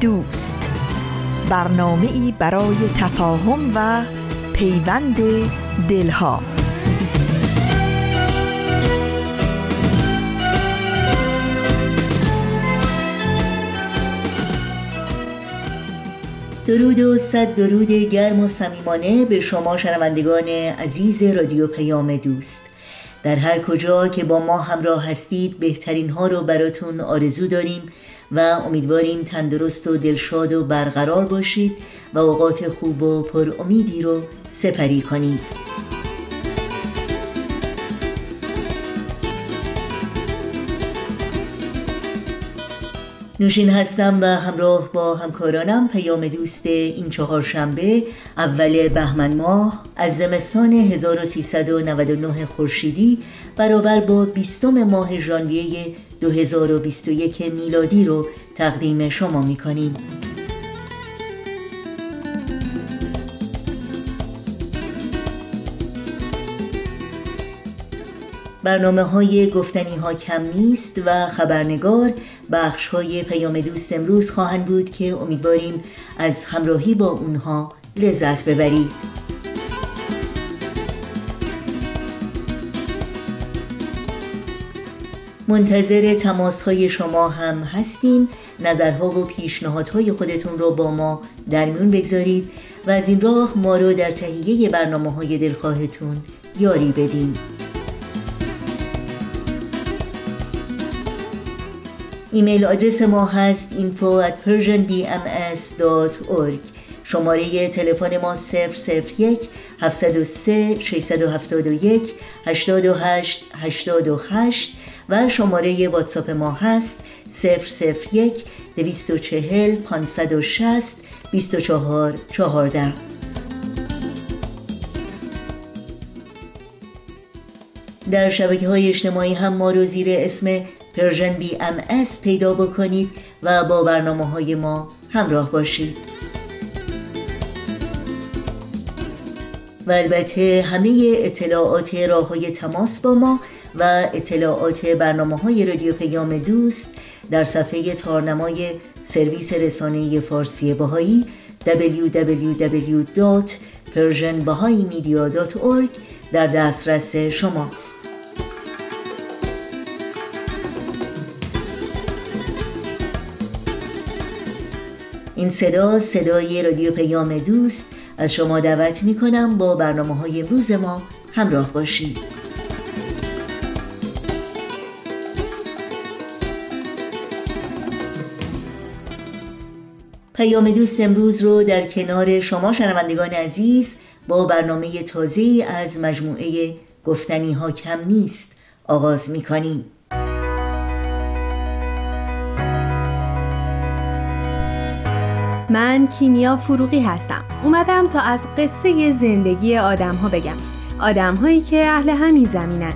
دوست، برنامه‌ای برای تفاهم و پیوند دلها. درود و صد درود گرم و صمیمانه به شما شنوندگان عزیز رادیو پیام دوست. در هر کجا که با ما همراه هستید بهترین ها رو براتون آرزو داریم و امیدواریم تندرست و دلشاد و برقرار باشید و اوقات خوب و پر امیدی رو سپری کنید. نوشین هستم و همراه با همکارانم پیام دوست این چهارشنبه اول بهمن ماه از زمستان 1399 خورشیدی برابر با 20 ماه ژانویه 2021 میلادی رو تقدیم شما می‌کنیم. برنامه‌های گفتنی‌ها کم نیست و خبرنگار بخش‌های پیام دوست امروز خواهند بود که امیدواریم از همراهی با اونها لذت ببرید. منتظر تماس‌های شما هم هستیم. نظرها و پیشنهادهای خودتون رو با ما در میون بگذارید و از این راه ما رو در تهیه برنامه‌های دلخواهتون یاری بدین. ایمیل آدرس ما هست info@persianbms.org. شماره تلفن ما 001 703 671 88 88 و شماره واتساپ ما هست 001 240 560 24 14. در شبکه‌های اجتماعی هم ما رو زیر اسم پرژن BMS پیدا بکنید و با برنامه‌های ما همراه باشید. و البته همه اطلاعات راه‌های تماس با ما و اطلاعات برنامه‌های رادیو پیام دوست در صفحه تارنمای سرویس رسانه فارسی بهایی www.persianbahaimedia.org در دسترس شماست. این صدای رادیو پیام دوست. از شما دعوت می‌کنم با برنامه‌های امروز ما همراه باشید. پیام دوست امروز رو در کنار شما شنوندگان عزیز با برنامه تازه‌ای از مجموعه گفتنی‌ها کم نیست آغاز می‌کنیم. من کیمیا فروغی هستم. اومدم تا از قصه زندگی آدم‌ها بگم. آدم‌هایی که اهل همین زمینن.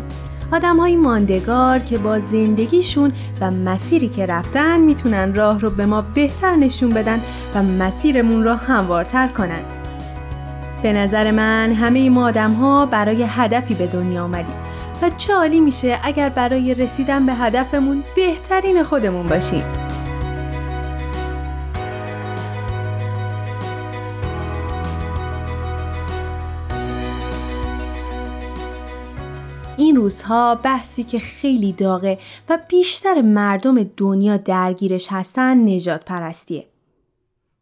آدم‌های ماندگار که با زندگیشون و مسیری که رفتن میتونن راه رو به ما بهتر نشون بدن و مسیرمون رو هموارتر کنن. به نظر من همه ما آدم‌ها برای هدفی به دنیا آمدیم و چه عالی میشه اگر برای رسیدن به هدفمون بهترین خودمون باشیم. این روزها بحثی که خیلی داغه و بیشتر مردم دنیا درگیرش هستن نژاد پرستیه.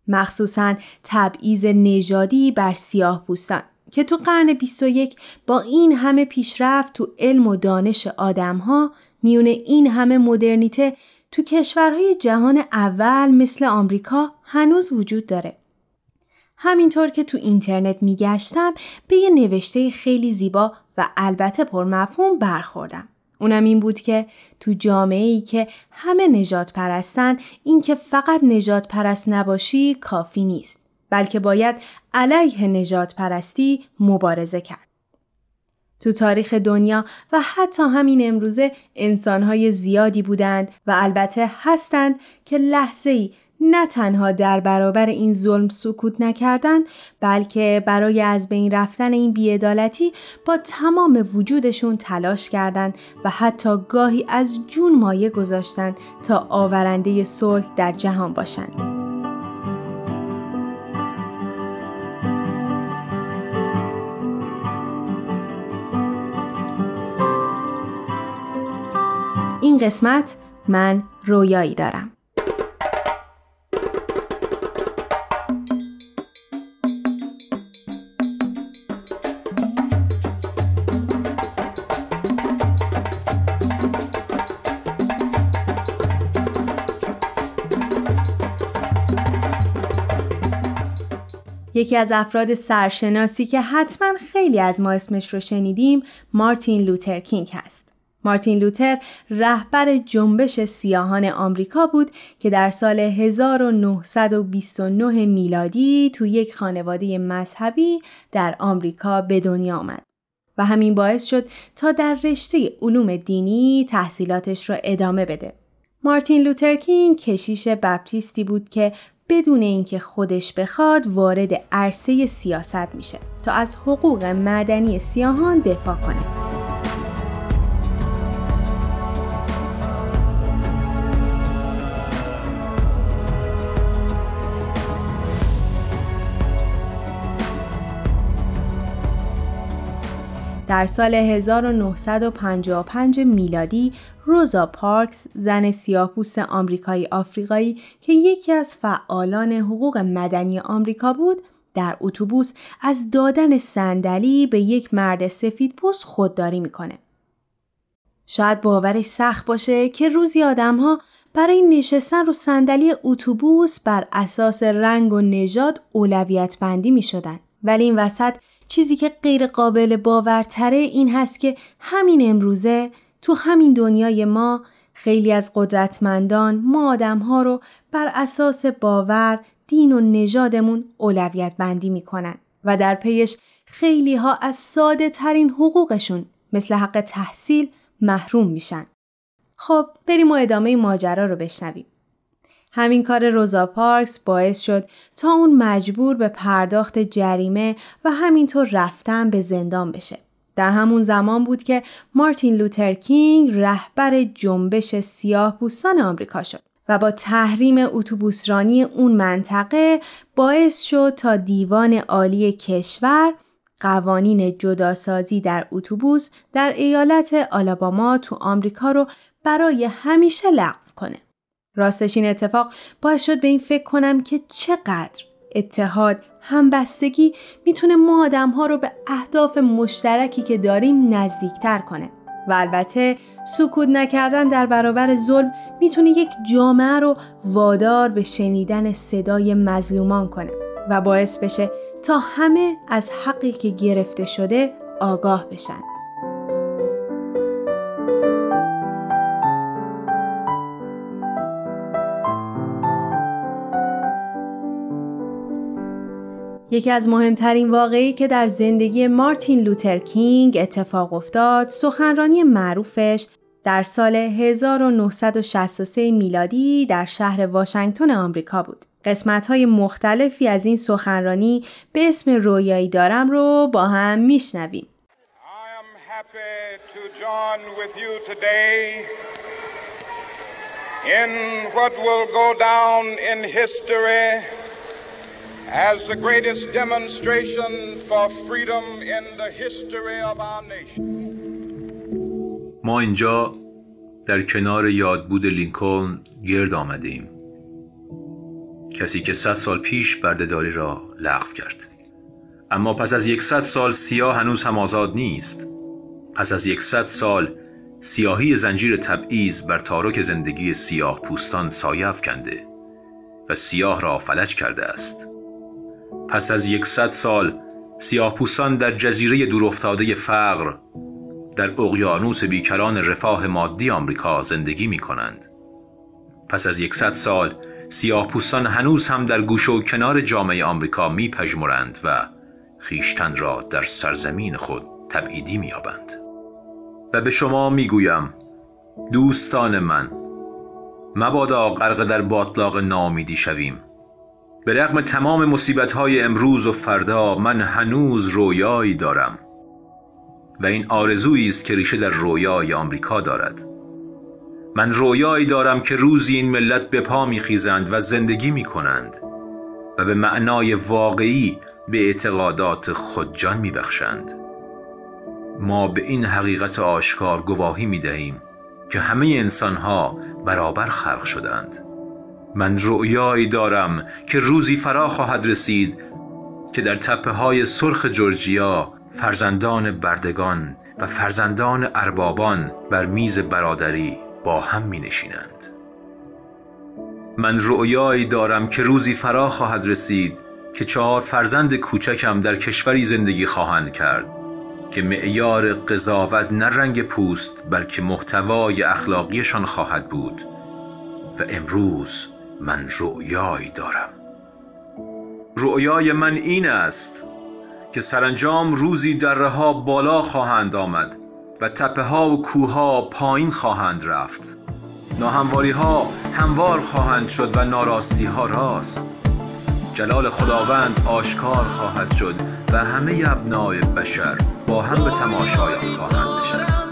مخصوصاً تبعیض نژادی بر سیاه‌پوستان که تو قرن 21 با این همه پیشرفت تو علم و دانش آدم‌ها میونه این همه مدرنیته تو کشورهای جهان اول مثل آمریکا هنوز وجود داره. همینطور که تو اینترنت میگشتم به یه نوشته خیلی زیبا و البته پرمفهوم برخوردم. اونم این بود که تو جامعه‌ای که همه نجات پرستن، این که فقط نجات پرست نباشی کافی نیست، بلکه باید علیه نجات پرستی مبارزه کرد. تو تاریخ دنیا و حتی همین امروزه انسان‌های زیادی بودند و البته هستند که لحظه‌ای نه تنها در برابر این ظلم سکوت نکردند، بلکه برای از بین رفتن این بی‌عدالتی با تمام وجودشون تلاش کردند و حتی گاهی از جون مایه گذاشتند تا آورنده صلح در جهان باشند. این قسمت من رویایی دارم. یکی از افراد سرشناسی که حتما خیلی از ما اسمش رو شنیدیم، مارتین لوتر کینگ هست. مارتین لوتر رهبر جنبش سیاهان آمریکا بود که در سال 1929 میلادی تو یک خانواده مذهبی در آمریکا به دنیا آمد و همین باعث شد تا در رشته علوم دینی تحصیلاتش را ادامه بده. مارتین لوتر کینگ کشیش بپتیستی بود که بدون اینکه خودش بخواد وارد عرصه سیاست میشه تا از حقوق مدنی سیاهان دفاع کنه. در سال 1955 میلادی روزا پارکس، زن سیاه‌پوست آمریکایی آفریقایی که یکی از فعالان حقوق مدنی آمریکا بود، در اتوبوس از دادن صندلی به یک مرد سفیدپوست خودداری میکنه. شاید باورش سخت باشه که روزی آدم‌ها برای نشستن رو صندلی اتوبوس بر اساس رنگ و نژاد اولویت بندی میشدن، ولی این وسط چیزی که غیر قابل باورتره این هست که همین امروزه تو همین دنیای ما خیلی از قدرتمندان ما آدم‌ها رو بر اساس باور، دین و نژادمون اولویت بندی می‌کنن و در پیش خیلی ها از ساده ترین حقوقشون مثل حق تحصیل محروم میشن. خب بریم و ادامه ماجرا رو بشنویم. همین کار روزا پارکس باعث شد تا اون مجبور به پرداخت جریمه و همینطور رفتن به زندان بشه. در همون زمان بود که مارتین لوتر کینگ رهبر جنبش سیاه‌پوستان آمریکا شد و با تحریم اتوبوسرانی اون منطقه باعث شد تا دیوان عالی کشور قوانین جداسازی در اتوبوس در ایالت آلاباما تو آمریکا رو برای همیشه لغو کنه. راستش این اتفاق باعث شد به این فکر کنم که چقدر اتحاد، همبستگی میتونه ما آدم‌ها رو به اهداف مشترکی که داریم نزدیکتر کنه و البته سکوت نکردن در برابر ظلم میتونه یک جامعه رو وادار به شنیدن صدای مظلومان کنه و باعث بشه تا همه از حقی که گرفته شده آگاه بشن. یکی از مهمترین واقعی که در زندگی مارتین لوتر کینگ اتفاق افتاد، سخنرانی معروفش در سال 1963 میلادی در شهر واشنگتن آمریکا بود. قسمت‌های مختلفی از این سخنرانی به اسم رویایی دارم رو با هم میشنویم. I am happy to join with you today in what will go down in history as the greatest demonstration for freedom in the history of our nation. ما اینجا در کنار یادبود لینکلن گرد آمده ایم، کسی که 100 سال پیش بردهداری را لغو کرد، اما پس از 100 سال سیاه هنوز هم آزاد نیست. پس از 100 سال سیاهی زنجیر تبعیض بر تارک زندگی سیاه پوستان سایه افکنده و سیاه را فلج کرده است. پس از 100 سال سیاه‌پوستان در جزیره دورافتاده فقر در اقیانوس بیکران رفاه مادی آمریکا زندگی می کنند. پس از 100 سال سیاه پوستان هنوز هم در گوشه و کنار جامعه آمریکا می پژمرند و خیشتن را در سرزمین خود تبعیدی می یابند. و به شما می گویم دوستان من، مبادا غرق در باطلاق ناامیدی شویم. به رغم تمام مصیبت‌های امروز و فردا من هنوز رویایی دارم و این آرزویی است که ریشه در رویای آمریکا دارد. من رویایی دارم که روزی این ملت به پا می‌خیزند و زندگی می‌کنند و به معنای واقعی به اعتقادات خود جان می‌بخشند. ما به این حقیقت آشکار گواهی می‌دهیم که همه انسان‌ها برابر خلق شدند. من رؤیایی دارم که روزی فرا خواهد رسید که در تپه‌های سرخ جورجیا فرزندان بردگان و فرزندان اربابان بر میز برادری با هم می‌نشینند. من رؤیایی دارم که روزی فرا خواهد رسید که 4 فرزند کوچکم در کشوری زندگی خواهند کرد که معیار قضاوت نه رنگ پوست بلکه محتوای اخلاقیشان خواهد بود. و امروز من رؤیایی دارم. رؤیای من این است که سرانجام روزی دره‌ها بالا خواهند آمد و تپه‌ها و کوه‌ها پایین خواهند رفت. ناهمواری‌ها هموار خواهند شد و ناراستی‌ها راست. جلال خداوند آشکار خواهد شد و همه ابنای بشر با هم به تماشای آن خواهند نشست.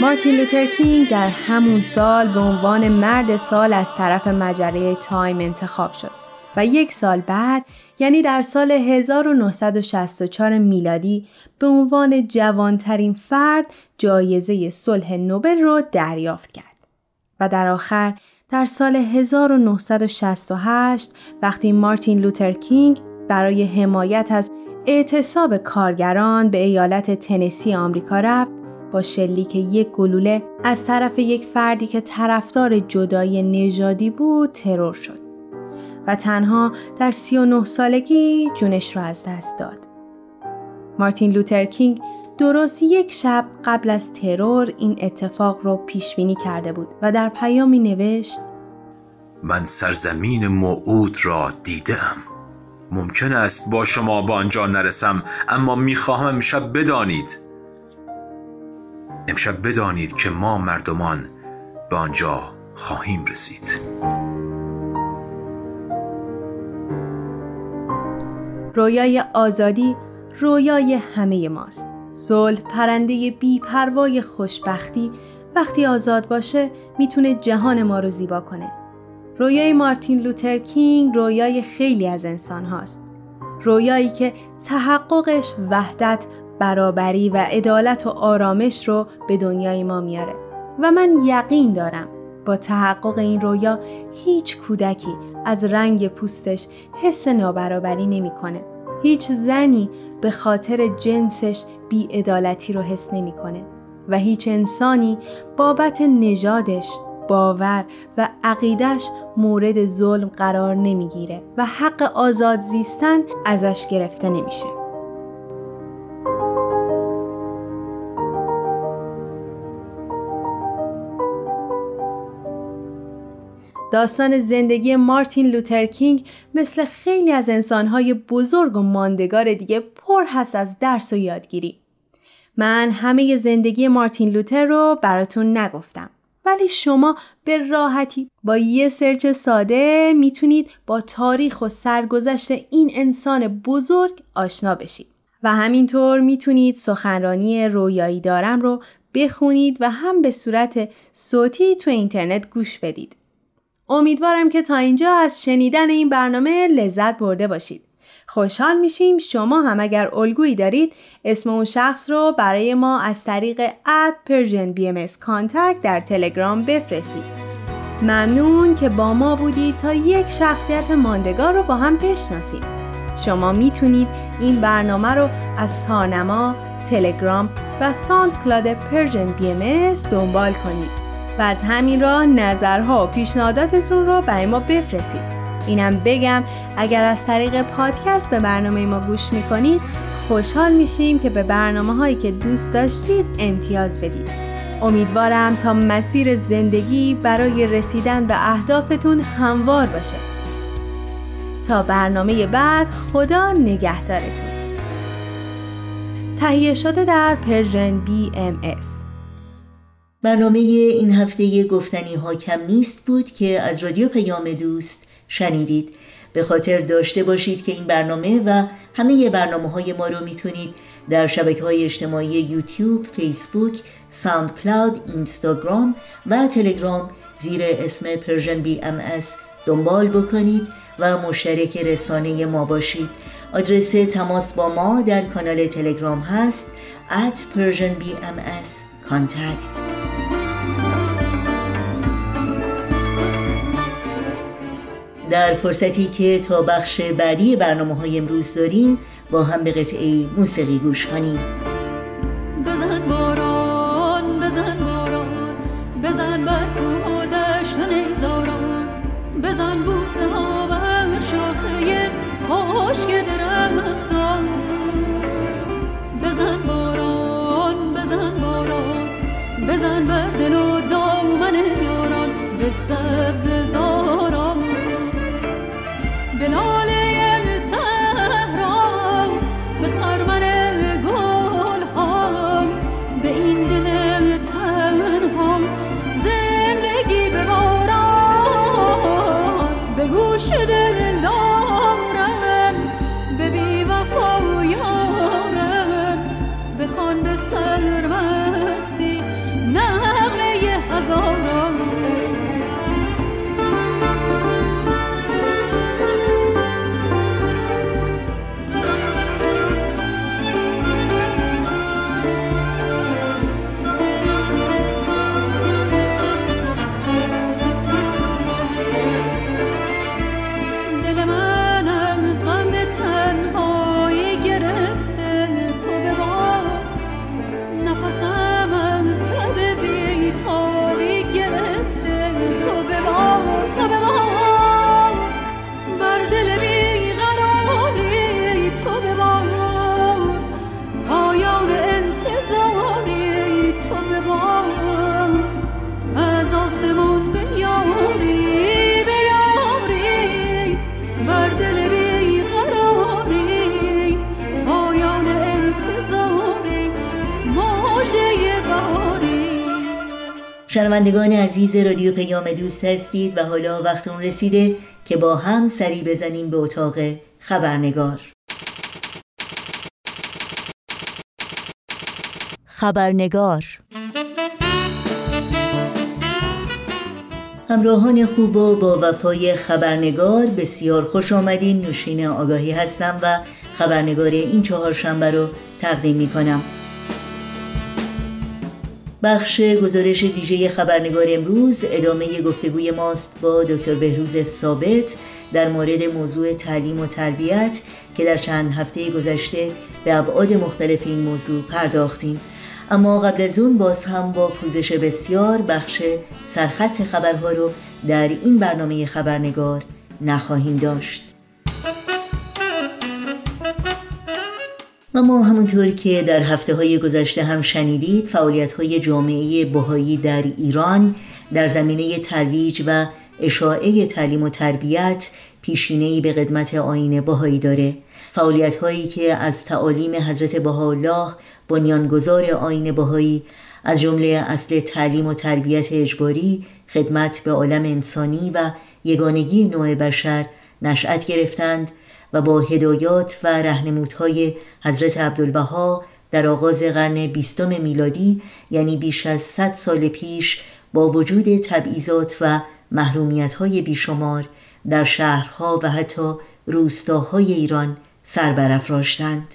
مارتین لوتر کینگ در همون سال به عنوان مرد سال از طرف مجله تایم انتخاب شد و 1 سال بعد، یعنی در سال 1964 میلادی، به عنوان جوانترین فرد جایزه صلح نوبل را دریافت کرد. و در آخر در سال 1968 وقتی مارتین لوتر کینگ برای حمایت از اعتصاب کارگران به ایالت تنسی آمریکا رفت، با شلیک 1 گلوله از طرف 1 فردی که طرفدار جدایی نژادی بود ترور شد و تنها در 39 سالگی جونش را از دست داد. مارتین لوتر کینگ درست 1 شب قبل از ترور این اتفاق را پیش بینی کرده بود و در پیامی نوشت: من سرزمین موعود را دیدم. ممکن است با شما به آنجا نرسم، اما می‌خواهم امشب بدانید که ما مردمان به آنجا خواهیم رسید. رویای آزادی رویای همه ماست. صلح پرنده بی‌پروای خوشبختی وقتی آزاد باشه میتونه جهان ما رو زیبا کنه. رویای مارتین لوتر کینگ رویای خیلی از انسان هاست. رویایی که تحققش وحدت، برابری و عدالت و آرامش رو به دنیای ما میاره و من یقین دارم با تحقق این رویا هیچ کودکی از رنگ پوستش حس نابرابری نمی‌کنه. هیچ زنی به خاطر جنسش بی‌عدالتی رو حس نمی‌کنه و هیچ انسانی بابت نژادش، باور و عقیدش مورد ظلم قرار نمیگیره و حق آزاد زیستن ازش گرفته نمیشه. داستان زندگی مارتین لوتر کینگ مثل خیلی از انسانهای بزرگ و ماندگار دیگه پر هست از درس و یادگیری. من همه زندگی مارتین لوتر رو براتون نگفتم، ولی شما به راحتی با یه سرچ ساده میتونید با تاریخ و سرگذشت این انسان بزرگ آشنا بشید و همینطور میتونید سخنرانی رویایی دارم رو بخونید و هم به صورت صوتی تو اینترنت گوش بدید. امیدوارم که تا اینجا از شنیدن این برنامه لذت برده باشید. خوشحال میشیم شما هم اگر الگویی دارید اسم اون شخص رو برای ما از طریق @PersianBMS contact در تلگرام بفرستید. ممنون که با ما بودید تا یک شخصیت ماندگار رو با هم بشناسیم. شما میتونید این برنامه رو از تارنما، تلگرام و ساندکلاد Persian BMS دنبال کنید و از همین راه نظرها و پیشنهاداتتون رو برای ما بفرستید. اینم بگم اگر از طریق پادکست به برنامه ما گوش میکنید خوشحال میشیم که به برنامه هایی که دوست داشتید امتیاز بدید. امیدوارم تا مسیر زندگی برای رسیدن به اهدافتون هموار باشه. تا برنامه بعد خدا نگهدارتون. تهیه شده در پرژن BMS. برنامه این هفته گفتنی ها کم نیست بود که از رادیو پیام دوست شنیدید. به خاطر داشته باشید که این برنامه و همه برنامه‌های ما رو میتونید در شبکه‌های اجتماعی یوتیوب، فیسبوک، ساوند کلاود، اینستاگرام و تلگرام زیر اسم پرژن BMS دنبال بکنید و مشترک رسانه ما باشید. آدرس تماس با ما در کانال تلگرام هست @PersianBMSContact. در فرصتی که تا بخش بعدی برنامه‌های امروز داریم با هم به قطعه موسیقی گوش کنیم. بزن باران، بزن باران، بزن برگو دشت نیزاران، بزن بوسه ها و شاخه خشک درختان. بزن باران، بزن باران، بزن بر دل و دامن یاران، به سبز زاران، به لاله صحرا، به خرمن گلها، به این دل تنها زندگی بباران، به گوش دل دارم، به بی وفا یارم، بخوان به سرمستی نغمه هزاران. شنوندگان عزیز رادیو پیام دوست هستید و حالا وقت اون رسیده که با هم سری بزنیم به اتاق خبرنگار. خبرنگار. همراهان خوب و با وفای خبرنگار، بسیار خوش آمدین. نوشین آگاهی هستم و خبرنگار این چهارشنبه رو تقدیم می کنم. بخش گزارش ویژه خبرنگار امروز ادامه گفتگوی ماست با دکتر بهروز ثابت در مورد موضوع تعلیم و تربیت که در چند هفته گذشته به ابعاد مختلف این موضوع پرداختیم. اما قبل از اون باز هم با پوزش بسیار بخش سرخط خبرها رو در این برنامه خبرنگار نخواهیم داشت. اما همونطور که در هفته‌های گذشته هم شنیدید، فعالیت‌های جامعه بهایی در ایران در زمینه ترویج و اشاعه تعلیم و تربیت پیشینه‌ای به قدمت آیین بهایی داره. فعالیت‌هایی که از تعالیم حضرت بهاءالله بنیانگذار آیین بهایی، از جمله اصل تعلیم و تربیت اجباری، خدمت به عالم انسانی و یگانگی نوع بشر نشأت گرفتند و با هدایات و رهنمودهای حضرت عبدالبها در آغاز قرن 20 میلادی، یعنی بیش از 100 سال پیش، با وجود تبعیضات و محرومیت‌های بیشمار در شهرها و حتی روستاهای ایران سر برافراشتند.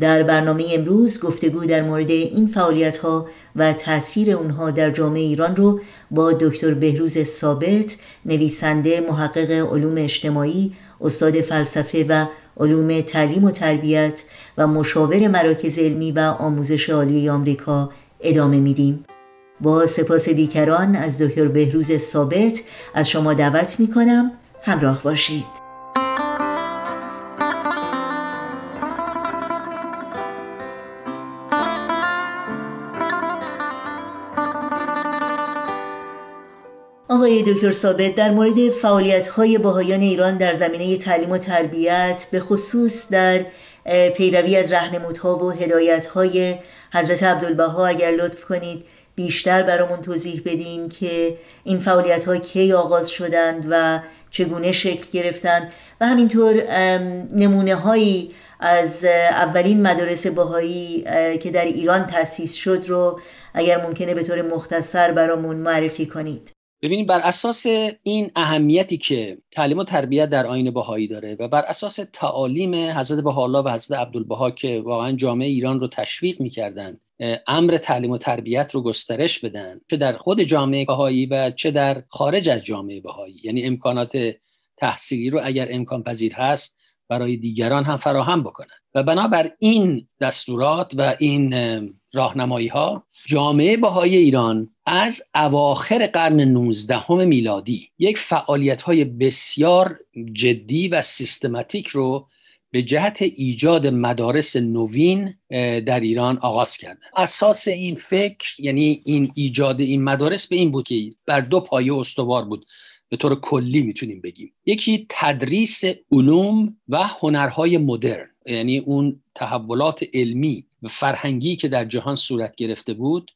در برنامه امروز گفتگو در مورد این فعالیت‌ها و تأثیر اونها در جامعه ایران رو با دکتر بهروز ثابت، نویسنده، محقق علوم اجتماعی، استاد فلسفه و علوم تعلیم و تربیت و مشاور مراکز علمی و آموزش عالی آمریکا ادامه میدیم. با سپاس بیکران از دکتر بهروز ثابت از شما دعوت میکنم همراه باشید. آقای دکتر ثابت، در مورد فعالیت‌های بهائیان ایران در زمینه تعلیم و تربیت، به خصوص در پیروی از رهنمودها و هدایت‌های حضرت عبدالبها، اگر لطف کنید بیشتر برامون توضیح بدین که این فعالیت‌ها کی آغاز شدند و چگونه شکل گرفتند و همینطور نمونه‌هایی از اولین مدارس بهایی که در ایران تأسیس شد رو اگر ممکنه به طور مختصر برامون معرفی کنید. ببینید، بر اساس این اهمیتی که تعلیم و تربیت در آیین بهایی داره و بر اساس تعالیم حضرت بهاءالله و حضرت عبدالبها که واقعا جامعه ایران رو تشویق می‌کردند امر تعلیم و تربیت رو گسترش بدن، چه در خود جامعه بهایی و چه در خارج از جامعه بهایی، یعنی امکانات تحصیلی رو اگر امکان پذیر هست برای دیگران هم فراهم بکنن. و بنابر این دستورات و این راهنمایی‌ها، جامعه بهایی ایران از اواخر قرن 19 میلادی یک فعالیت‌های بسیار جدی و سیستماتیک رو به جهت ایجاد مدارس نوین در ایران آغاز کردن. اساس این فکر، یعنی این ایجاد این مدارس، به این بود که بر دو پایه استوار بود. به طور کلی میتونیم بگیم یکی تدریس علوم و هنرهای مدرن، یعنی اون تحولات علمی و فرهنگی که در جهان صورت گرفته بود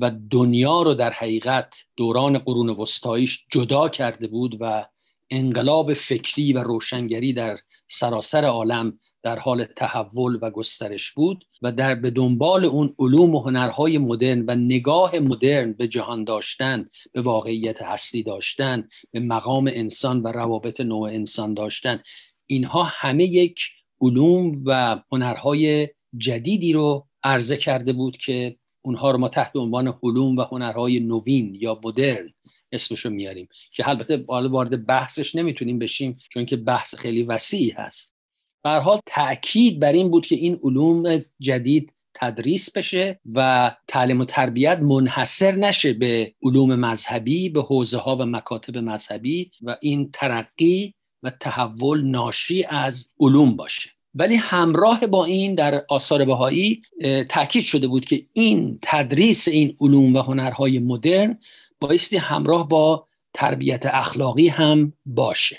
و دنیا رو در حقیقت دوران قرون وسطاییش جدا کرده بود و انقلاب فکری و روشنگری در سراسر عالم در حال تحول و گسترش بود و در به دنبال اون علوم و هنرهای مدرن و نگاه مدرن به جهان داشتن، به واقعیت هستی داشتن، به مقام انسان و روابط نوع انسان داشتن، اینها همه یک علوم و هنرهای جدیدی رو عرضه کرده بود که اونها رو ما تحت عنوان علوم و هنرهای نوین یا مدرن اسمشو میاریم، که البته وارد بحثش نمیتونیم بشیم چون که بحث خیلی وسیعی هست. به هر حال تأکید بر این بود که این علوم جدید تدریس بشه و تعلیم و تربیت منحصر نشه به علوم مذهبی، به حوزه ها و مکاتب مذهبی، و این ترقی و تحول ناشی از علوم باشه. ولی همراه با این در آثار بهایی تأکید شده بود که این تدریس این علوم و هنرهای مدرن بایستی همراه با تربیت اخلاقی هم باشه.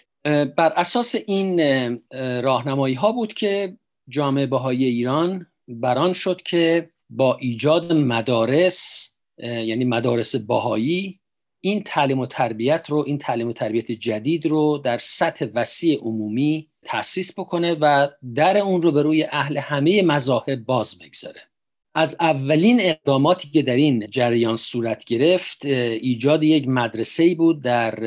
بر اساس این راهنمایی ها بود که جامعه بهایی ایران بران شد که با ایجاد مدارس، یعنی مدارس بهایی، این تعلیم و تربیت رو، این تعلیم و تربیت جدید رو در سطح وسیع عمومی تأسیس بکنه و در اون رو به روی اهل همه مذاهب باز بگذاره. از اولین اقداماتی که در این جریان صورت گرفت ایجاد یک مدرسه‌ای بود در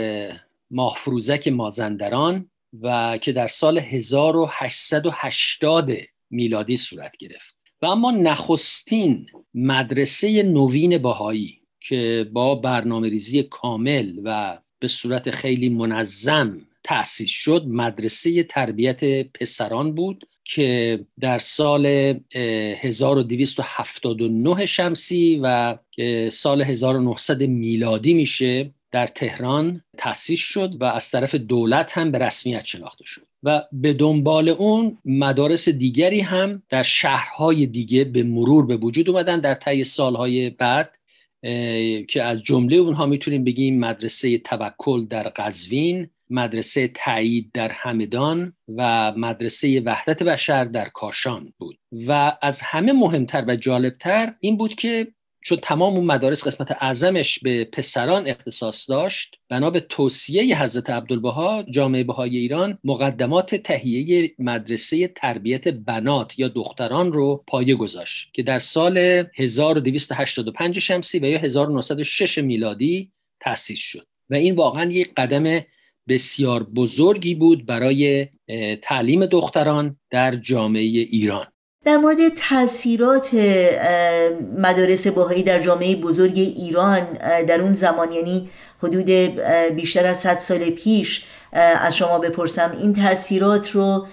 ماهفروزک مازندران و که در سال 1880 میلادی صورت گرفت. و اما نخستین مدرسه نوین بهایی که با برنامه‌ریزی کامل و به صورت خیلی منظم تأسیس شد، مدرسه تربیت پسران بود که در سال 1279 شمسی و سال 1900 میلادی میشه در تهران تأسیس شد و از طرف دولت هم به رسمیت شناخته شد و به دنبال اون مدارس دیگری هم در شهرهای دیگه به مرور به وجود اومدن در طی سالهای بعد، که از جمله اونها میتونیم بگیم مدرسه توکل در قزوین، مدرسه تایید در همدان و مدرسه وحدت بشر در کاشان بود. و از همه مهمتر و جالبتر این بود که چون تمام اون مدارس قسمت اعظمش به پسران اختصاص داشت، بنا به توصیه حضرت عبدالبها جامعه بهایی ایران مقدمات تهیه مدرسه تربیت بنات یا دختران رو پایه گذاشت که در سال 1285 شمسی و یا 1906 میلادی تأسیس شد و این واقعا یک قدم بسیار بزرگی بود برای تعلیم دختران در جامعه ایران. در مورد تأثیرات مدارس بهایی در جامعه بزرگ ایران در اون زمان، یعنی حدود بیشتر از 100 سال پیش، از شما بپرسم این تأثیرات رو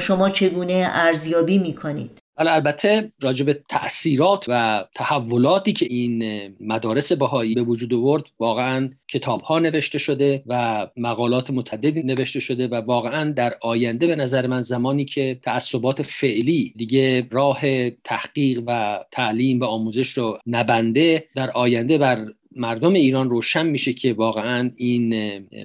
شما چگونه ارزیابی میکنید؟ البته راجع به تأثیرات و تحولاتی که این مدارس بهایی به وجود آورد واقعا کتاب‌ها نوشته شده و مقالات متعددی نوشته شده و واقعا در آینده به نظر من زمانی که تعصبات فعلی دیگه راه تحقیق و تعلیم و آموزش رو نبنده، در آینده بر مردم ایران روشن میشه که واقعا این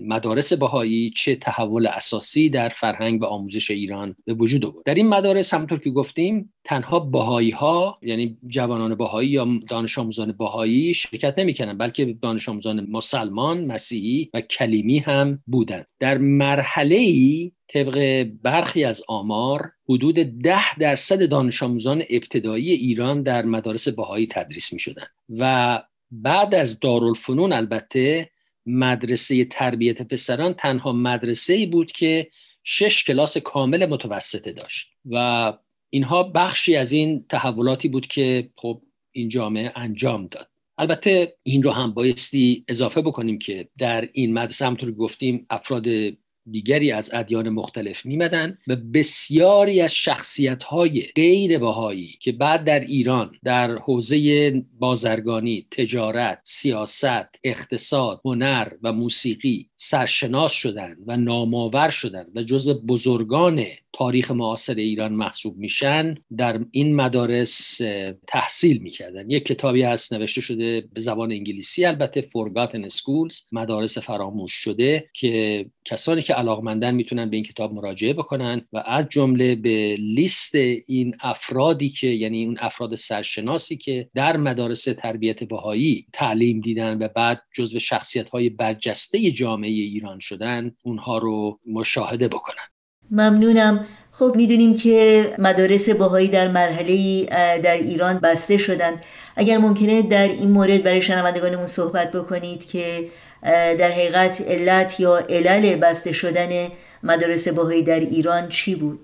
مدارس بهایی چه تحول اساسی در فرهنگ و آموزش ایران به وجود آورد. در این مدارس همونطور که گفتیم تنها بهایی ها، یعنی جوانان بهایی یا دانش آموزان بهایی شرکت نمیکنن، بلکه دانش آموزان مسلمان، مسیحی و کلیمی هم بودند. در مرحله‌ای طبق برخی از آمار حدود 10% دانش آموزان ابتدایی ایران در مدارس بهایی تدریس میشدند و بعد از دارالفنون البته مدرسه تربیت پسران تنها مدرسه‌ای بود که 6 کلاس کامل متوسطه داشت و اینها بخشی از این تحولاتی بود که خب این جامعه انجام داد. البته این رو هم بایستی اضافه بکنیم که در این مدرسه همونطور که گفتیم افراد دیگری از ادیان مختلف میمدن و بسیاری از شخصیت‌های غیر بهایی که بعد در ایران در حوزه بازرگانی، تجارت، سیاست، اقتصاد، هنر و موسیقی سرشناس شدند و نامآور شدند و جزو بزرگان تاریخ معاصر ایران محسوب میشن، در این مدارس تحصیل میکردن. یک کتابی هست نوشته شده به زبان انگلیسی البته، Forgotten Schools، مدارس فراموش شده، که کسانی که علاقمندن میتونن به این کتاب مراجعه بکنن و از جمله به لیست این افرادی که یعنی اون افراد سرشناسی که در مدارس تربیت بهایی تعلیم دیدن و بعد جزو شخصیت‌های برجسته جامعه ایران شدن، اونها رو مشاهده بکنن. ممنونم. خب میدونیم که مدارس بهایی در مرحله‌ای در ایران بسته شدند. اگر ممکنه در این مورد برای شنوندگانمون صحبت بکنید که در حقیقت علت یا علل بسته شدن مدارس بهایی در ایران چی بود؟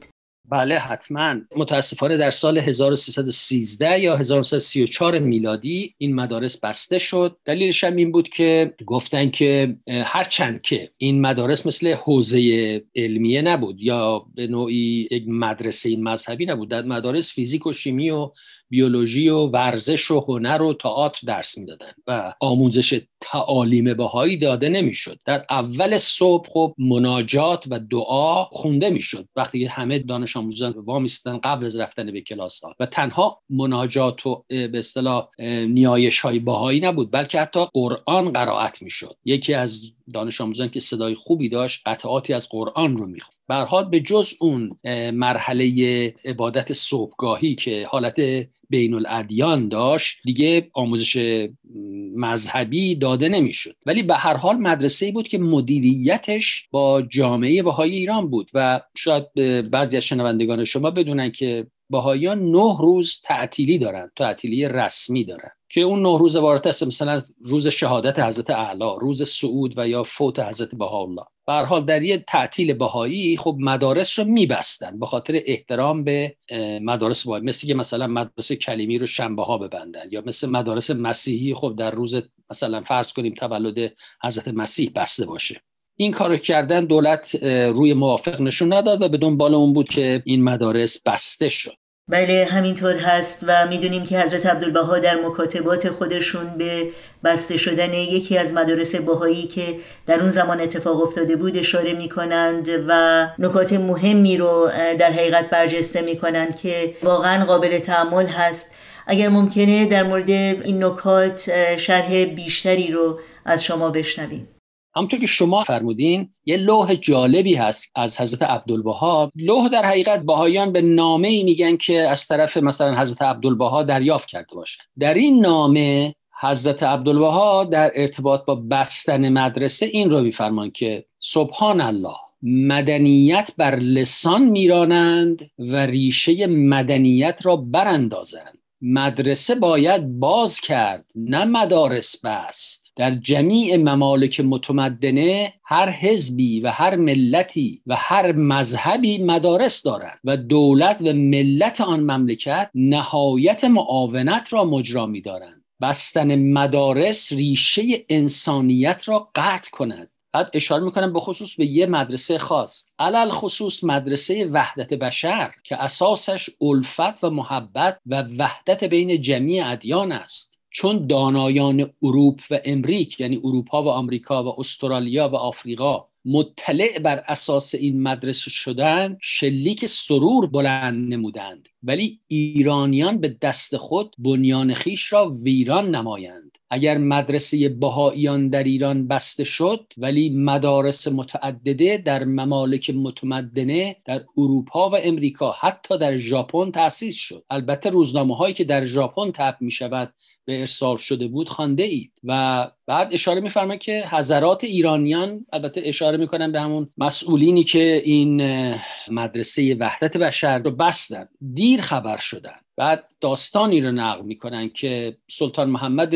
بله حتما. متاسفانه در سال 1313 یا 1934 میلادی این مدارس بسته شد. دلیلش هم این بود که گفتن که هرچند که این مدارس مثل حوزه علمیه نبود یا به نوعی یک مدرسه مذهبی نبود، در مدارس فیزیک و شیمی و بیولوژی و ورزش و هنر و تئاتر درس میدادن و آموزش تعالیم بهایی داده نمیشد. در اول صبح خب مناجات و دعا خونده میشد وقتی همه دانش آموزان وا میستادن قبل از رفتن به کلاس ها، و تنها مناجات و به اصطلاح نیایش های بهایی نبود بلکه حتی قرآن قرائت میشد. یکی از دانش آموزان که صدای خوبی داشت قطعاتی از قرآن رو میخوند. به هر حال به جز اون مرحله عبادت صبحگاهی که حالت بین الادیان داشت دیگه آموزش مذهبی داده نمیشد. ولی به هر حال مدرسه‌ای بود که مدیریتش با جامعه بهایی ایران بود و شاید بعضی از شنوندگان شما بدونن که بهائیان 9 روز تعطیلی دارن، تعطیلی رسمی دارن که اون 9 روز عبارت است مثلا روز شهادت حضرت اعلی، روز صعود و یا فوت حضرت بهاءالله. به هر حال در یه تعطیل بهایی خب مدارس رو میبستن به خاطر احترام به مدارس بهایی، مثل که مثلا مدارس کلیمی رو شنبه ها ببندن، یا مثل مدارس مسیحی خب در روز مثلا فرض کنیم تولد حضرت مسیح بسته باشه. این کارو کردن، دولت روی موافق نشون نداد و به دنبال اون بود که این مدارس بسته شد. بله همینطور هست و میدونیم که حضرت عبدالبها در مکاتبات خودشون به بسته شدن یکی از مدارس بهایی که در اون زمان اتفاق افتاده بود اشاره میکنند و نکات مهمی رو در حقیقت برجسته میکنند که واقعا قابل تأمل هست. اگر ممکنه در مورد این نکات شرح بیشتری رو از شما بشنویم. همونطور که شما فرمودین یه لوح جالبی هست از حضرت عبدالبها. لوح در حقیقت بهایان به نامه‌ای میگن که از طرف مثلا حضرت عبدالبها دریافت کرده باشه. در این نامه حضرت عبدالبها در ارتباط با بستن مدرسه این رو میفرمان که سبحان الله، مدنیت بر لسان میرانند و ریشه مدنیت را براندازند. مدرسه باید باز کرد نه مدارس بست. در جمیع ممالک متمدنه هر حزبی و هر ملتی و هر مذهبی مدارس دارند و دولت و ملت آن مملکت نهایت معاونت را مجرا می‌دارند. بستن مدارس ریشه انسانیت را قطع کند. بعد اشاره می‌کنم به خصوص به یه مدرسه خاص، علل خصوص مدرسه وحدت بشر که اساسش الفت و محبت و وحدت بین جمیع ادیان است. چون دانایان اروپ و امریک، یعنی اروپا و آمریکا و استرالیا و آفریقا مطلع بر اساس این مدرسه شدند، شلیک سرور بلند نمودند، ولی ایرانیان به دست خود بنیان خیش را ویران نمایند. اگر مدرسه بهائیان در ایران بسته شد، ولی مدارس متعدده در ممالک متمدنه در اروپا و امریکا، حتی در ژاپن تأسیس شد. البته روزنامه‌هایی که در ژاپن چاپ می‌شود به ارسال شده بود خوانده اید. و بعد اشاره می‌فرماید که حضرات ایرانیان، البته اشاره می‌کنم به همون مسئولینی که این مدرسه وحدت بشر رو بستن، دیر خبر شدن. بعد داستانی رو نقل می‌کنن که سلطان محمد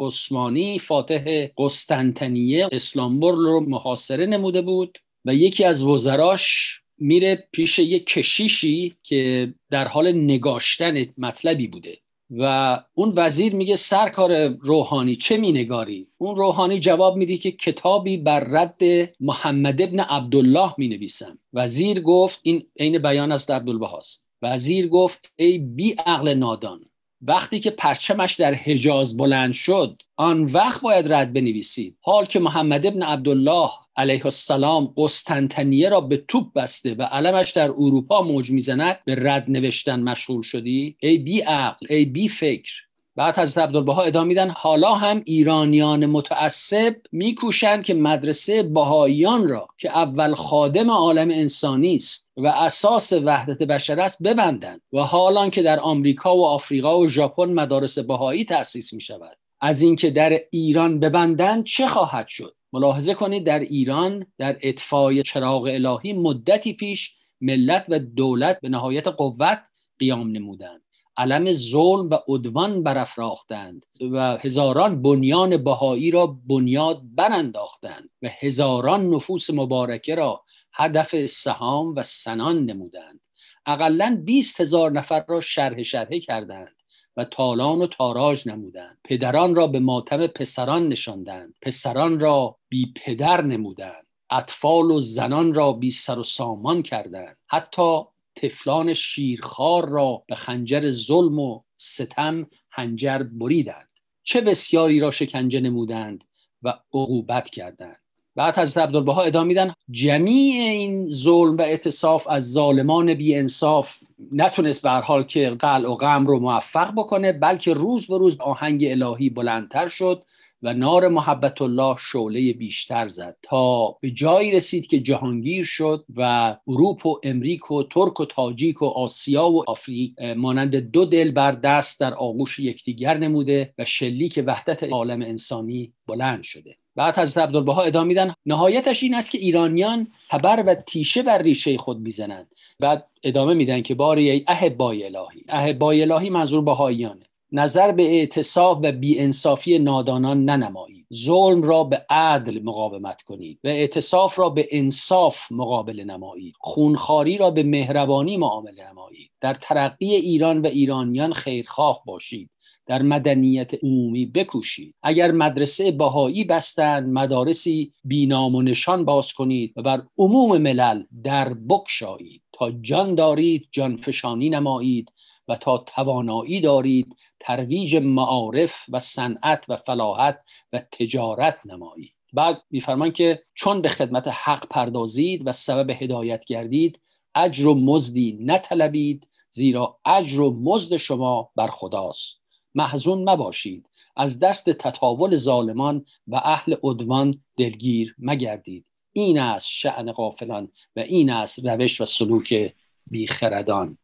عثمانی فاتح قسطنطنیه اسلامبول رو محاصره نموده بود و یکی از وزراش میره پیش یک کشیشی که در حال نگاشتن مطلبی بوده و اون وزیر میگه سرکار روحانی چه مینگاری؟ اون روحانی جواب میده که کتابی بر رد محمد ابن عبدالله مینویسم. وزیر گفت این عین بیان از عبدالبهاست. وزیر گفت ای بی عقل نادان، وقتی که پرچمش در حجاز بلند شد آن وقت باید رد بنویسید، حال که محمد ابن عبدالله علیه السلام قسطنطنیه را به توپ بسته و علمش در اروپا موج میزند به رد نوشتن مشغول شدی؟ ای بی عقل، ای بی فکر. بعد حضرت عبدالبها ادامه میدن حالا هم ایرانیان متعصب میکوشند که مدرسه بهائیان را که اول خادم عالم انسانی است و اساس وحدت بشر است ببندند و حالان که در آمریکا و آفریقا و ژاپن مدارس بهایی تأسیس می شود، از اینکه در ایران ببندند چه خواهد شد؟ ملاحظه کنید در ایران در اطفای چراغ الهی مدتی پیش ملت و دولت به نهایت قوت قیام نمودند، علم ظلم و عدوان برافراختند و هزاران بنیان بهایی را بنیاد برانداختند و هزاران نفوس مبارکه را هدف سهام و سنان نمودند. اقلاً 20,000 نفر را شرحه کردند و تالان و تاراج نمودند. پدران را به ماتم پسران نشاندند، پسران را بی پدر نمودند، اطفال و زنان را بی سر و سامان کردند، حتی طفلان شیرخوار را به خنجر ظلم و ستم خنجر بریدند، چه بسیاری را شکنجه نمودند و عقوبت کردند. بعد حضرت عبدالبها ادامه میدن جمیع این ظلم و اعتصاف از ظالمان بی انصاف نتونست به هر حال که قلع و قمع رو موفق بکنه، بلکه روز به روز آهنگ الهی بلندتر شد و نار محبت الله شعله بیشتر زد تا به جایی رسید که جهانگیر شد و اروپا و امریک و ترک و تاجیک و آسیا و آفریقا مانند 2 دل بر دست در آغوش یکدیگر نموده و شلیک وحدت عالم انسانی بلند شده. بعد حضرت عبدالبها ادامه میدن نهایتش این است که ایرانیان تبر و تیشه بر ریشه خود میزنند بعد ادامه میدن که باری ای احبای الهی، احبای الهی منظور بهائیانه، نظر به اعتصاف و بی‌انصافی نادانان ننمایید، ظلم را به عدل مقاومت کنید و اعتصاف را به انصاف مقابل نمایید، خونخواری را به مهربانی معامله نمایید، در ترقی ایران و ایرانیان خیرخواه باشید، در مدنیت عمومی بکوشید. اگر مدرسه بهایی بستند، مدارسی بینام و نشان باز کنید و بر عموم ملل در بکشایید. تا جان دارید جانفشانی نمایید و تا توانایی دارید ترویج معارف و صنعت و فلاحت و تجارت نمایید. بعد می‌فرمان که چون به خدمت حق پردازید و سبب هدایت گردید، اجر و مزدی نطلبید، زیرا اجر و مزد شما بر خداست. محزون مباشید، از دست تطاول ظالمان و اهل عدوان دلگیر مگردید. این است شأن غافلان و این است روش و سلوک بیخردان.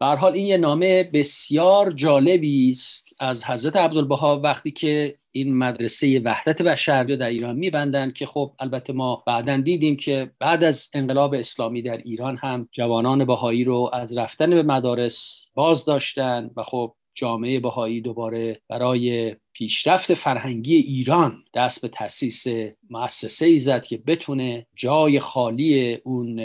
به هر حال این یه نامه بسیار جالبی است از حضرت عبدالبها وقتی که این مدرسه وحدت بشر رو در ایران می‌بندند، که خب البته ما بعداً دیدیم که بعد از انقلاب اسلامی در ایران هم جوانان بهایی رو از رفتن به مدارس باز داشتن و خب جامعه بهایی دوباره برای پیشرفت فرهنگی ایران دست به تأسیس مؤسسه‌ای زد که بتونه جای خالی اون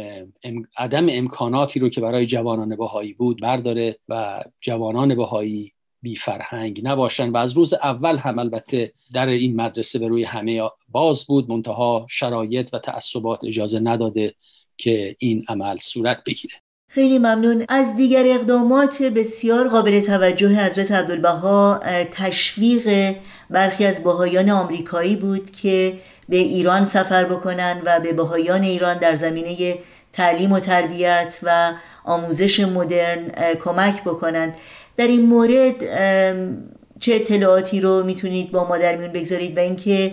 عدم امکاناتی رو که برای جوانان بهایی بود برداره و جوانان بهایی بی فرهنگ نباشن. و از روز اول هم البته در این مدرسه به روی همه باز بود، منتها شرایط و تعصبات اجازه نداده که این عمل صورت بگیره. خیلی ممنون. از دیگر اقدامات بسیار قابل توجه حضرت عبدالبها تشویق برخی از بهائیان آمریکایی بود که به ایران سفر بکنن و به بهائیان ایران در زمینه تعلیم و تربیت و آموزش مدرن کمک بکنند. در این مورد چه اطلاعاتی رو میتونید با ما در میون بگذارید و اینکه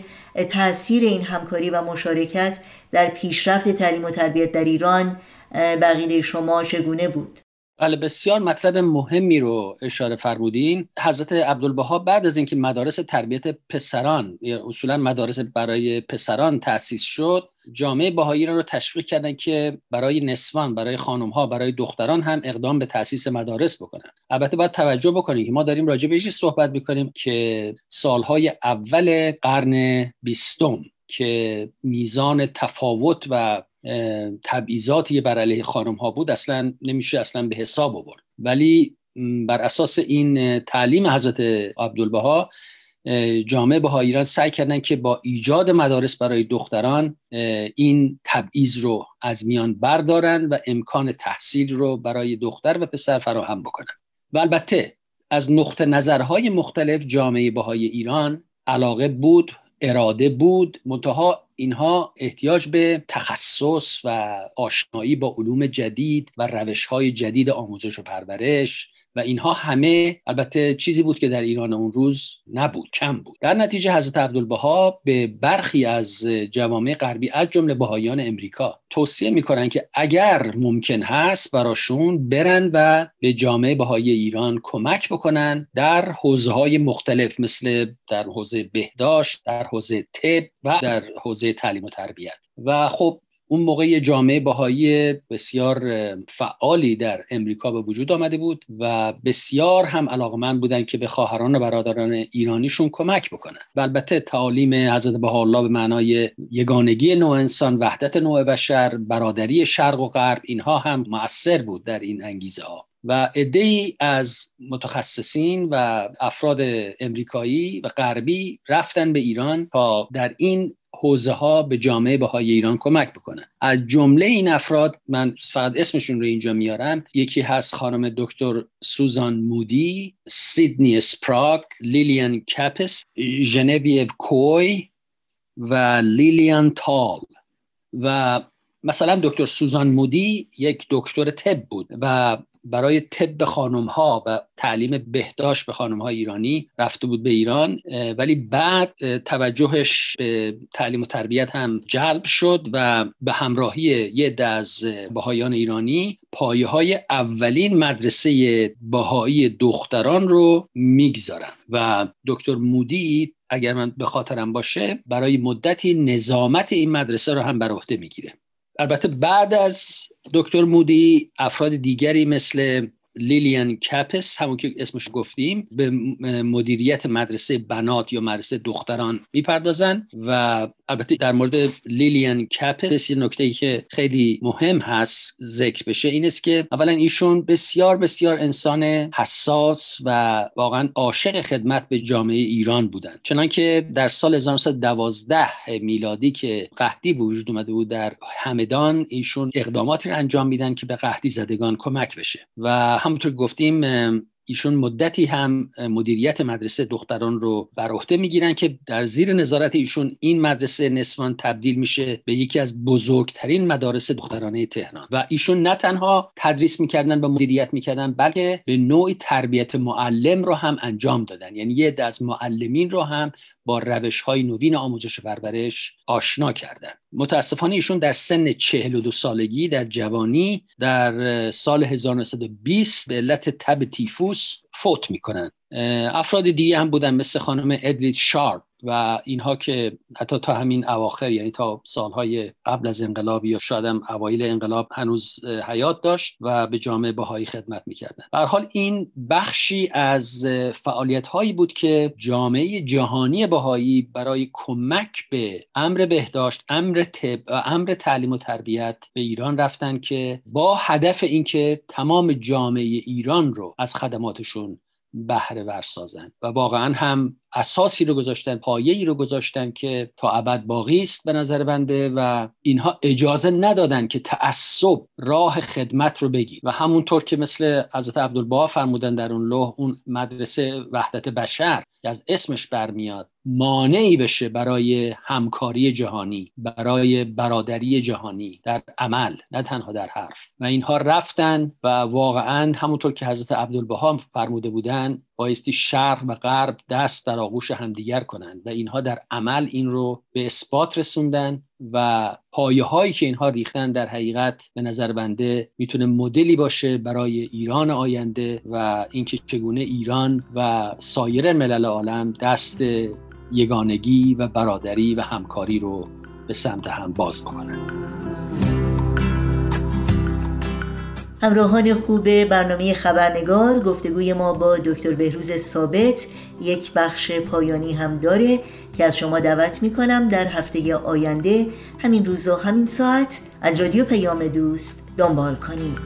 تأثیر این همکاری و مشارکت در پیشرفت تعلیم و تربیت در ایران بقیده شما چگونه بود؟ بله، بسیار مطلب مهمی رو اشاره فرمودین. حضرت عبدالبها بعد از اینکه مدارس تربیت پسران، اصولا مدارس برای پسران تأسیس شد، جامعه بهایی رو تشویق کردن که برای نسوان، برای خانم‌ها، برای دختران هم اقدام به تأسیس مدارس بکنن. البته باید توجه بکنیم که ما داریم راجع به این صحبت می‌کنیم که سال‌های اول قرن 20 که میزان تفاوت و تبعیضاتی بر علیه خانم ها بود اصلا نمیشه به حساب آورد، ولی بر اساس این تعلیم حضرت عبدالبها جامعه بهائی ایران سعی کردن که با ایجاد مدارس برای دختران این تبعیض رو از میان بردارن و امکان تحصیل رو برای دختر و پسر فراهم بکنن. و البته از نقطه نظرهای مختلف جامعه بهائی ایران علاقه بود، اراده بود، منتها اینها احتیاج به تخصص و آشنایی با علوم جدید و روش‌های جدید آموزش و پرورش و اینها همه البته چیزی بود که در ایران اون روز نبود، کم بود. در نتیجه حضرت عبدالبها به برخی از جوامع غربی از جمله بهائیان امریکا توصیه می‌کنن که اگر ممکن هست براشون برن و به جامعه بهائی ایران کمک بکنن در حوزه‌های مختلف، مثل در حوزه بهداشت، در حوزه طب و در حوزه تعلیم و تربیت. و خب اون موقع جامعه بهایی بسیار فعالی در امریکا به وجود آمده بود و بسیار هم علاقمند بودند که به خواهران و برادران ایرانیشون کمک بکنن. و البته تعالیم حضرت بهاءالله به معنای یگانگی نوع انسان، وحدت نوع بشر، برادری شرق و غرب، اینها هم مؤثر بود در این انگیزه ها. و عده‌ای از متخصصین و افراد امریکایی و غربی رفتن به ایران تا در این حوزه ها به جامعه بهائی ایران کمک بکنن. از جمله این افراد من فقط اسمشون رو اینجا میارم، یکی هست خانم دکتر سوزان مودی، سیدنی اسپراگ، لیلیان کپس، ژنویو کوی و لیلیان تال. و مثلا دکتر سوزان مودی یک دکتر طب بود و برای طب خانم‌ها و تعلیم بهداشت به خانم‌های ایرانی رفته بود به ایران، ولی بعد توجهش به تعلیم و تربیت هم جلب شد و به همراهی یه عده از بهائیان ایرانی پایه‌های اولین مدرسه بهائی دختران رو میگذارن. و دکتر مودی اگر من به خاطرم باشه برای مدتی نظامت این مدرسه رو هم بر عهده میگیره. البته بعد از دکتر مودی افراد دیگری مثل لیلیان کپس، همون که اسمش گفتیم، به مدیریت مدرسه بنات یا مدرسه دختران میپردازن. و البته در مورد لیلیان کپس یه نکته‌ای که خیلی مهم هست ذکر بشه این است که اولا ایشون بسیار بسیار انسان حساس و واقعا عاشق خدمت به جامعه ایران بودن، چنانکه در سال 1912 میلادی که قحطی به وجود اومده بود در همدان، ایشون اقداماتی رو انجام میدن که به قحطی زدگان کمک بشه. و همونطور گفتیم ایشون مدتی هم مدیریت مدرسه دختران رو بر عهده میگیرن که در زیر نظارت ایشون این مدرسه نسباً تبدیل میشه به یکی از بزرگترین مدارس دخترانه تهران. و ایشون نه تنها تدریس میکردن و مدیریت میکردن، بلکه به نوعی تربیت معلم رو هم انجام دادن، یعنی یه عده از معلمین رو هم با روش‌های نوین آموزش و پرورش آشنا کردن. متاسفانه ایشون در سن 42 سالگی در جوانی در سال 1920 به علت تب تیفوس فوت میکنن. افراد دیگه هم بودن مثل خانم ادلت شارپ و اینها که حتی تا همین اواخر، یعنی تا سالهای قبل از انقلاب یا شاید هم اوایل انقلاب، هنوز حیات داشت و به جامعه بهایی خدمت میکردن. به هر حال این بخشی از فعالیت‌هایی بود که جامعه جهانی بهایی برای کمک به امر بهداشت، امر طب و امر تعلیم و تربیت به ایران رفتن، که با هدف اینکه تمام جامعه ایران رو از خدماتشون بهره ور سازن. و واقعا هم اساسی رو گذاشتن، پایه‌ای رو گذاشتن که تا ابد باقی است به نظر بنده. و اینها اجازه ندادن که تعصب راه خدمت رو بگیره. و همونطور که مثل حضرت عبدالبها فرمودن در اون لوح، اون مدرسه وحدت بشر که از اسمش برمیاد، مانعی بشه برای همکاری جهانی، برای برادری جهانی در عمل، نه تنها در حرف. و اینها رفتن و واقعا همونطور که حضرت عبدالبها فرموده بودن، بایستی شرق و غرب دست در آغوش همدیگر کنند. و اینها در عمل این رو به اثبات رسوندن. و پایه هایی که اینها ریختن در حقیقت به نظر بنده میتونه مدلی باشه برای ایران آینده و اینکه چگونه ایران و سایر ملل عالم دست یگانگی و برادری و همکاری رو به سمت هم باز کنند. همراهان خوب برنامه خبرنگار، گفتگوی ما با دکتر بهروز ثابت یک بخش پایانی هم داره که از شما دعوت میکنم در هفته آینده همین روز و همین ساعت از رادیو پیام دوست دنبال کنید.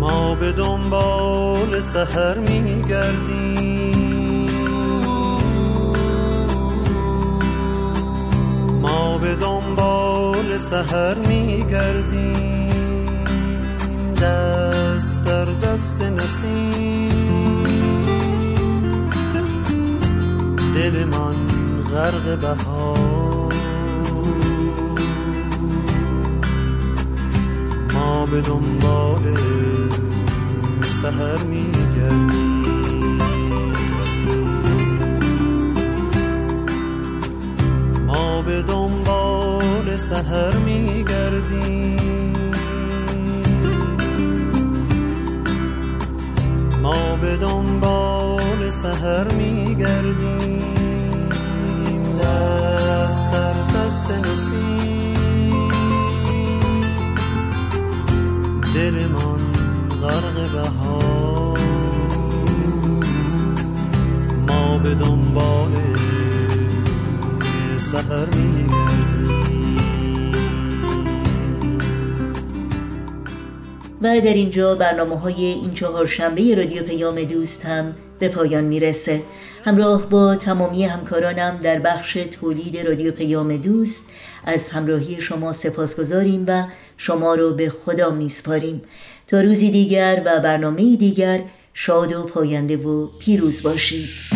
ما به دنبال سحر میگردیم، ما به دنبال سحر میگردیم، دست در دست نسیم، دل من غرق بهار، ما به دنبال سحر می‌گردیم. ما به دنبال سحر می‌گردیم، ما به دنبال سحر میگردیم، دست در دست نسیم، دل من غرق بهار، ما به دنبال سحر میگردیم. و در اینجا برنامه های این چهارشنبه رادیو پیام دوست هم به پایان میرسه. همراه با تمامی همکارانم در بخش تولید رادیو پیام دوست از همراهی شما سپاسگزاریم و شما رو به خدا میسپاریم. تا روزی دیگر و برنامه دیگر، شاد و پاینده و پیروز باشید.